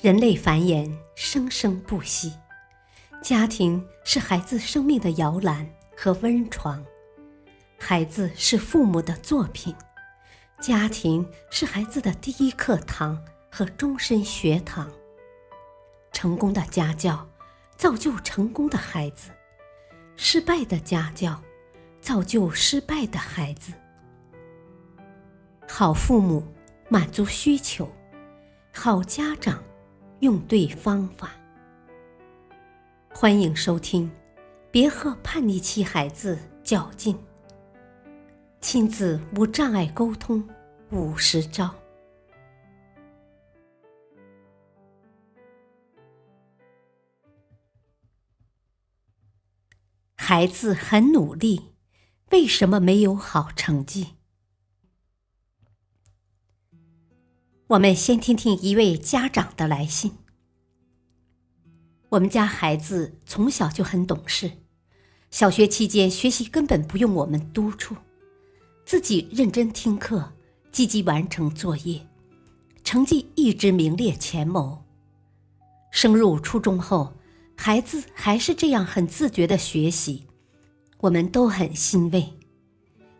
人类繁衍生生不息，家庭是孩子生命的摇篮和温床，孩子是父母的作品，家庭是孩子的第一课堂和终身学堂。成功的家教造就成功的孩子，失败的家教造就失败的孩子。好父母满足需求，好家长用对方法。欢迎收听《别和叛逆期孩子较劲》，亲子无障碍沟通50招。孩子很努力，为什么没有好成绩？我们先听听一位家长的来信。我们家孩子从小就很懂事，小学期间学习根本不用我们督促，自己认真听课，积极完成作业，成绩一直名列前茅。升入初中后，孩子还是这样很自觉地学习，我们都很欣慰。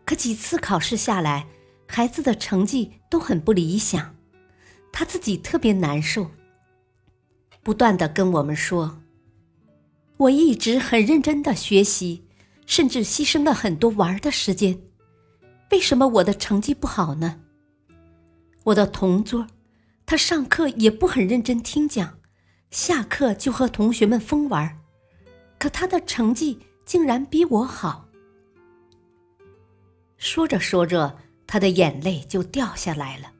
可几次考试下来，孩子的成绩都很不理想，他自己特别难受，不断地跟我们说，我一直很认真地学习，甚至牺牲了很多玩的时间，为什么我的成绩不好呢？我的同桌，他上课也不很认真听讲，下课就和同学们疯玩，可他的成绩竟然比我好。说着说着，他的眼泪就掉下来了。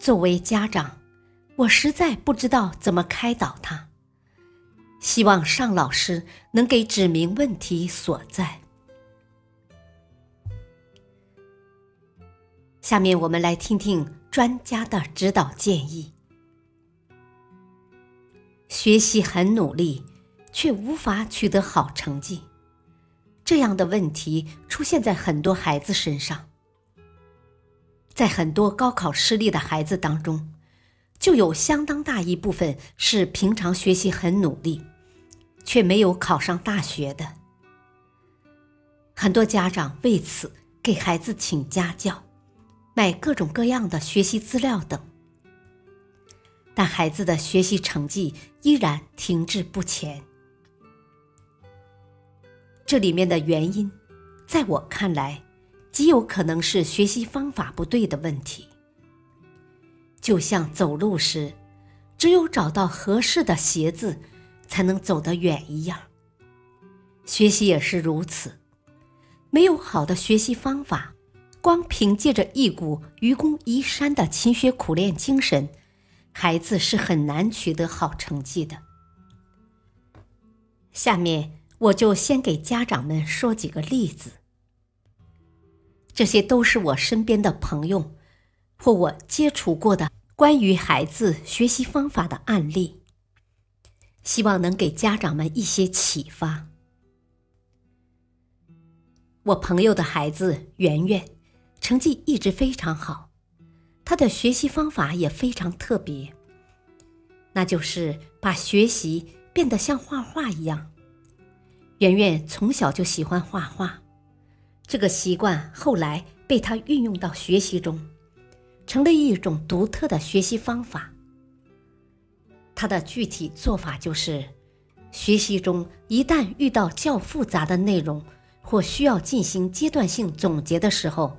作为家长，我实在不知道怎么开导他，希望尚老师能给指明问题所在。下面我们来听听专家的指导建议。学习很努力，却无法取得好成绩，这样的问题出现在很多孩子身上。在很多高考失利的孩子当中，就有相当大一部分是平常学习很努力，却没有考上大学的。很多家长为此给孩子请家教，买各种各样的学习资料等，但孩子的学习成绩依然停滞不前。这里面的原因，在我看来，极有可能是学习方法不对的问题。就像走路时，只有找到合适的鞋子，才能走得远一样，学习也是如此。没有好的学习方法，光凭借着一股愚公移山的勤学苦练精神，孩子是很难取得好成绩的。下面我就先给家长们说几个例子，这些都是我身边的朋友或我接触过的关于孩子学习方法的案例，希望能给家长们一些启发。我朋友的孩子圆圆，成绩一直非常好，他的学习方法也非常特别，那就是把学习变得像画画一样。圆圆从小就喜欢画画，这个习惯后来被他运用到学习中，成了一种独特的学习方法。他的具体做法就是，学习中一旦遇到较复杂的内容，或需要进行阶段性总结的时候，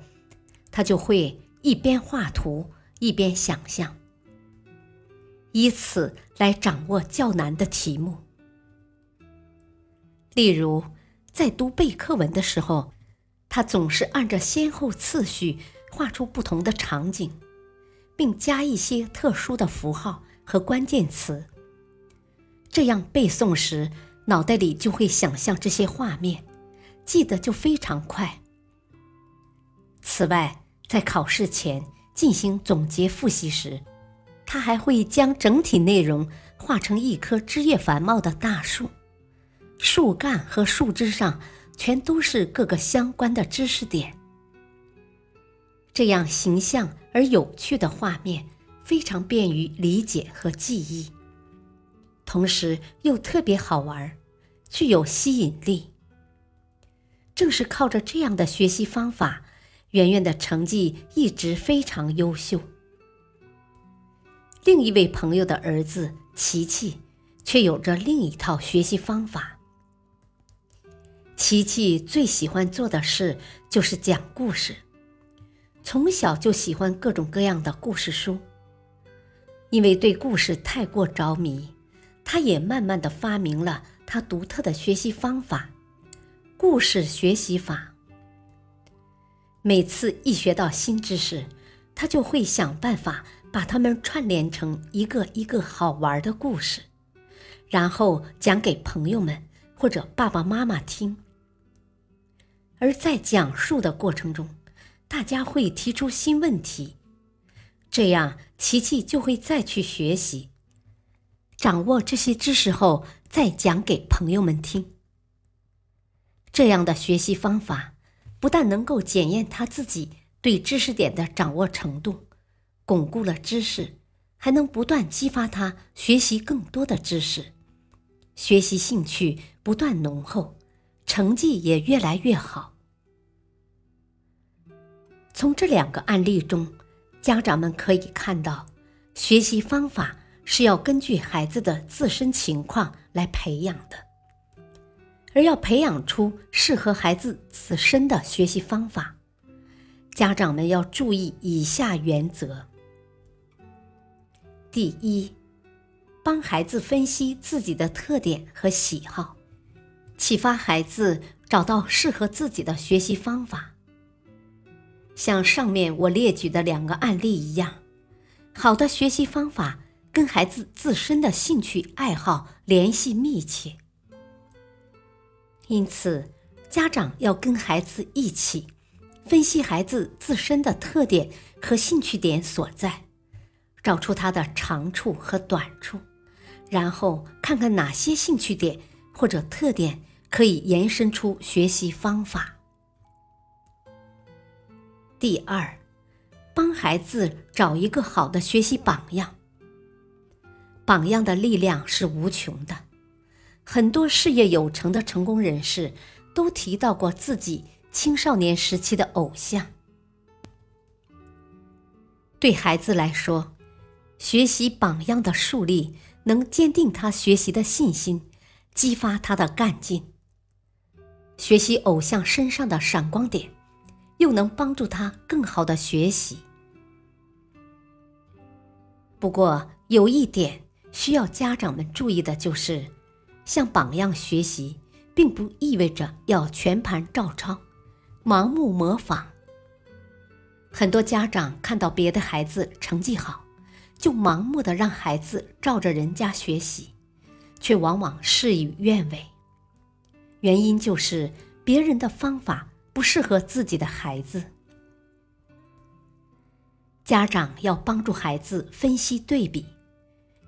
他就会一边画图一边想象，以此来掌握较难的题目。例如在读背课文的时候，他总是按着先后次序画出不同的场景，并加一些特殊的符号和关键词，这样背诵时脑袋里就会想象这些画面，记得就非常快。此外，在考试前进行总结复习时，他还会将整体内容画成一棵枝叶繁茂的大树，树干和树枝上全都是各个相关的知识点。这样形象而有趣的画面非常便于理解和记忆，同时又特别好玩，具有吸引力。正是靠着这样的学习方法，圆圆的成绩一直非常优秀。另一位朋友的儿子琪琪却有着另一套学习方法。琪琪最喜欢做的事就是讲故事，从小就喜欢各种各样的故事书。因为对故事太过着迷，他也慢慢地发明了他独特的学习方法——故事学习法。每次一学到新知识，他就会想办法把它们串联成一个一个好玩的故事，然后讲给朋友们或者爸爸妈妈听。而在讲述的过程中，大家会提出新问题，这样琪琪就会再去学习，掌握这些知识后再讲给朋友们听。这样的学习方法不但能够检验他自己对知识点的掌握程度，巩固了知识，还能不断激发他学习更多的知识，学习兴趣不断浓厚，成绩也越来越好。从这两个案例中，家长们可以看到，学习方法是要根据孩子的自身情况来培养的，而要培养出适合孩子自身的学习方法，家长们要注意以下原则。第一，帮孩子分析自己的特点和喜好，启发孩子找到适合自己的学习方法。像上面我列举的两个案例一样，好的学习方法跟孩子自身的兴趣爱好联系密切，因此家长要跟孩子一起分析孩子自身的特点和兴趣点所在，找出他的长处和短处，然后看看哪些兴趣点或者特点可以延伸出学习方法。第二，帮孩子找一个好的学习榜样。榜样的力量是无穷的，很多事业有成的成功人士都提到过自己青少年时期的偶像。对孩子来说，学习榜样的树立能坚定他学习的信心，激发他的干劲。学习偶像身上的闪光点，又能帮助他更好的学习。不过，有一点需要家长们注意的就是，向榜样学习并不意味着要全盘照抄、盲目模仿。很多家长看到别的孩子成绩好，就盲目的让孩子照着人家学习，却往往事与愿违。原因就是别人的方法不适合自己的孩子。家长要帮助孩子分析对比，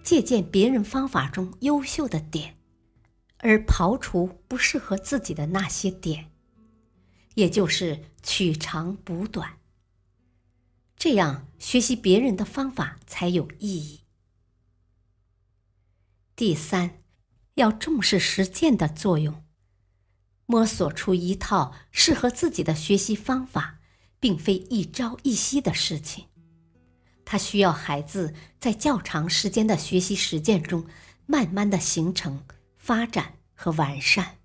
借鉴别人方法中优秀的点，而刨除不适合自己的那些点，也就是取长补短。这样学习别人的方法才有意义。第三，要重视实践的作用，摸索出一套适合自己的学习方法，并非一朝一夕的事情。它需要孩子在较长时间的学习实践中，慢慢的形成、发展和完善。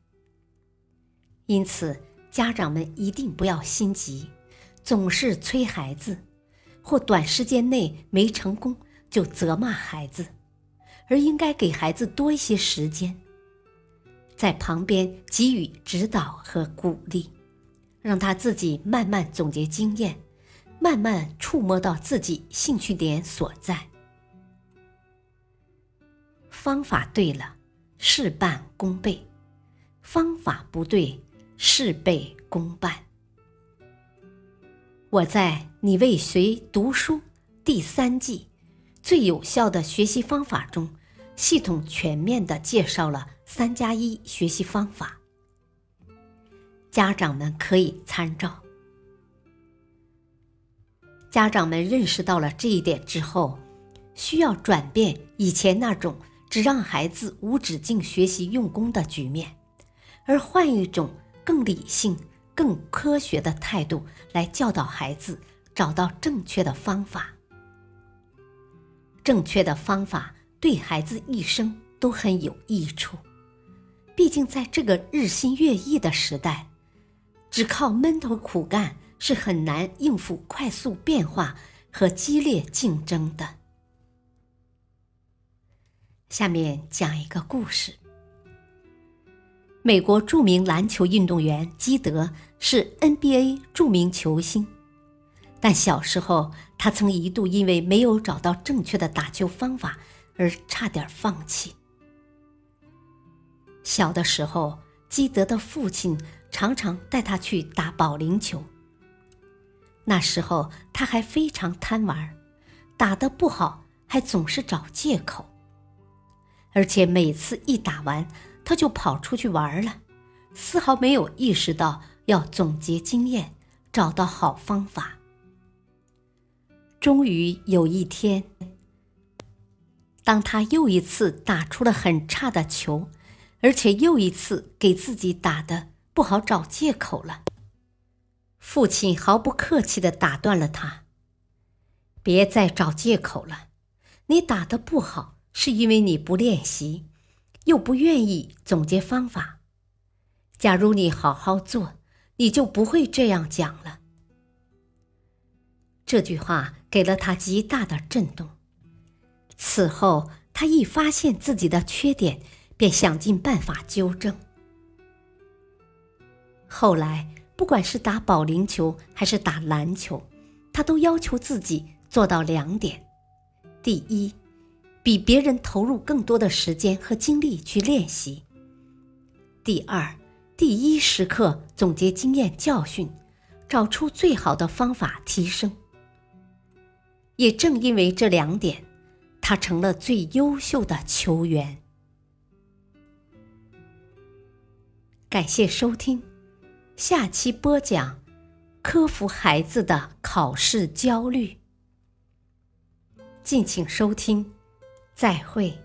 因此，家长们一定不要心急，总是催孩子。或短时间内没成功就责骂孩子，而应该给孩子多一些时间，在旁边给予指导和鼓励，让他自己慢慢总结经验，慢慢触摸到自己兴趣点所在。方法对了，事半功倍；方法不对，事倍功半。我在《你为谁读书》第三季最有效的学习方法中，系统全面地介绍了3+1学习方法，家长们可以参照。家长们认识到了这一点之后，需要转变以前那种只让孩子无止境学习用功的局面，而换一种更理性、更科学的态度来教导孩子找到正确的方法。正确的方法对孩子一生都很有益处，毕竟在这个日新月异的时代，只靠闷头苦干是很难应付快速变化和激烈竞争的。下面讲一个故事。美国著名篮球运动员基德是 NBA 著名球星，但小时候他曾一度因为没有找到正确的打球方法而差点放弃。小的时候，基德的父亲常常带他去打保龄球，那时候他还非常贪玩，打得不好还总是找借口，而且每次一打完他就跑出去玩了，丝毫没有意识到要总结经验，找到好方法。终于有一天，当他又一次打出了很差的球，而且又一次给自己打得不好找借口了，父亲毫不客气地打断了他：别再找借口了，你打得不好是因为你不练习，又不愿意总结方法。假如你好好做，你就不会这样讲了。这句话给了他极大的震动，此后他一发现自己的缺点便想尽办法纠正。后来不管是打保龄球还是打篮球，他都要求自己做到2点：第一，比别人投入更多的时间和精力去练习；第二，第一时刻总结经验教训，找出最好的方法提升。也正因为这2点，他成了最优秀的球员。感谢收听，下期播讲克服孩子的考试焦虑。敬请收听，再会。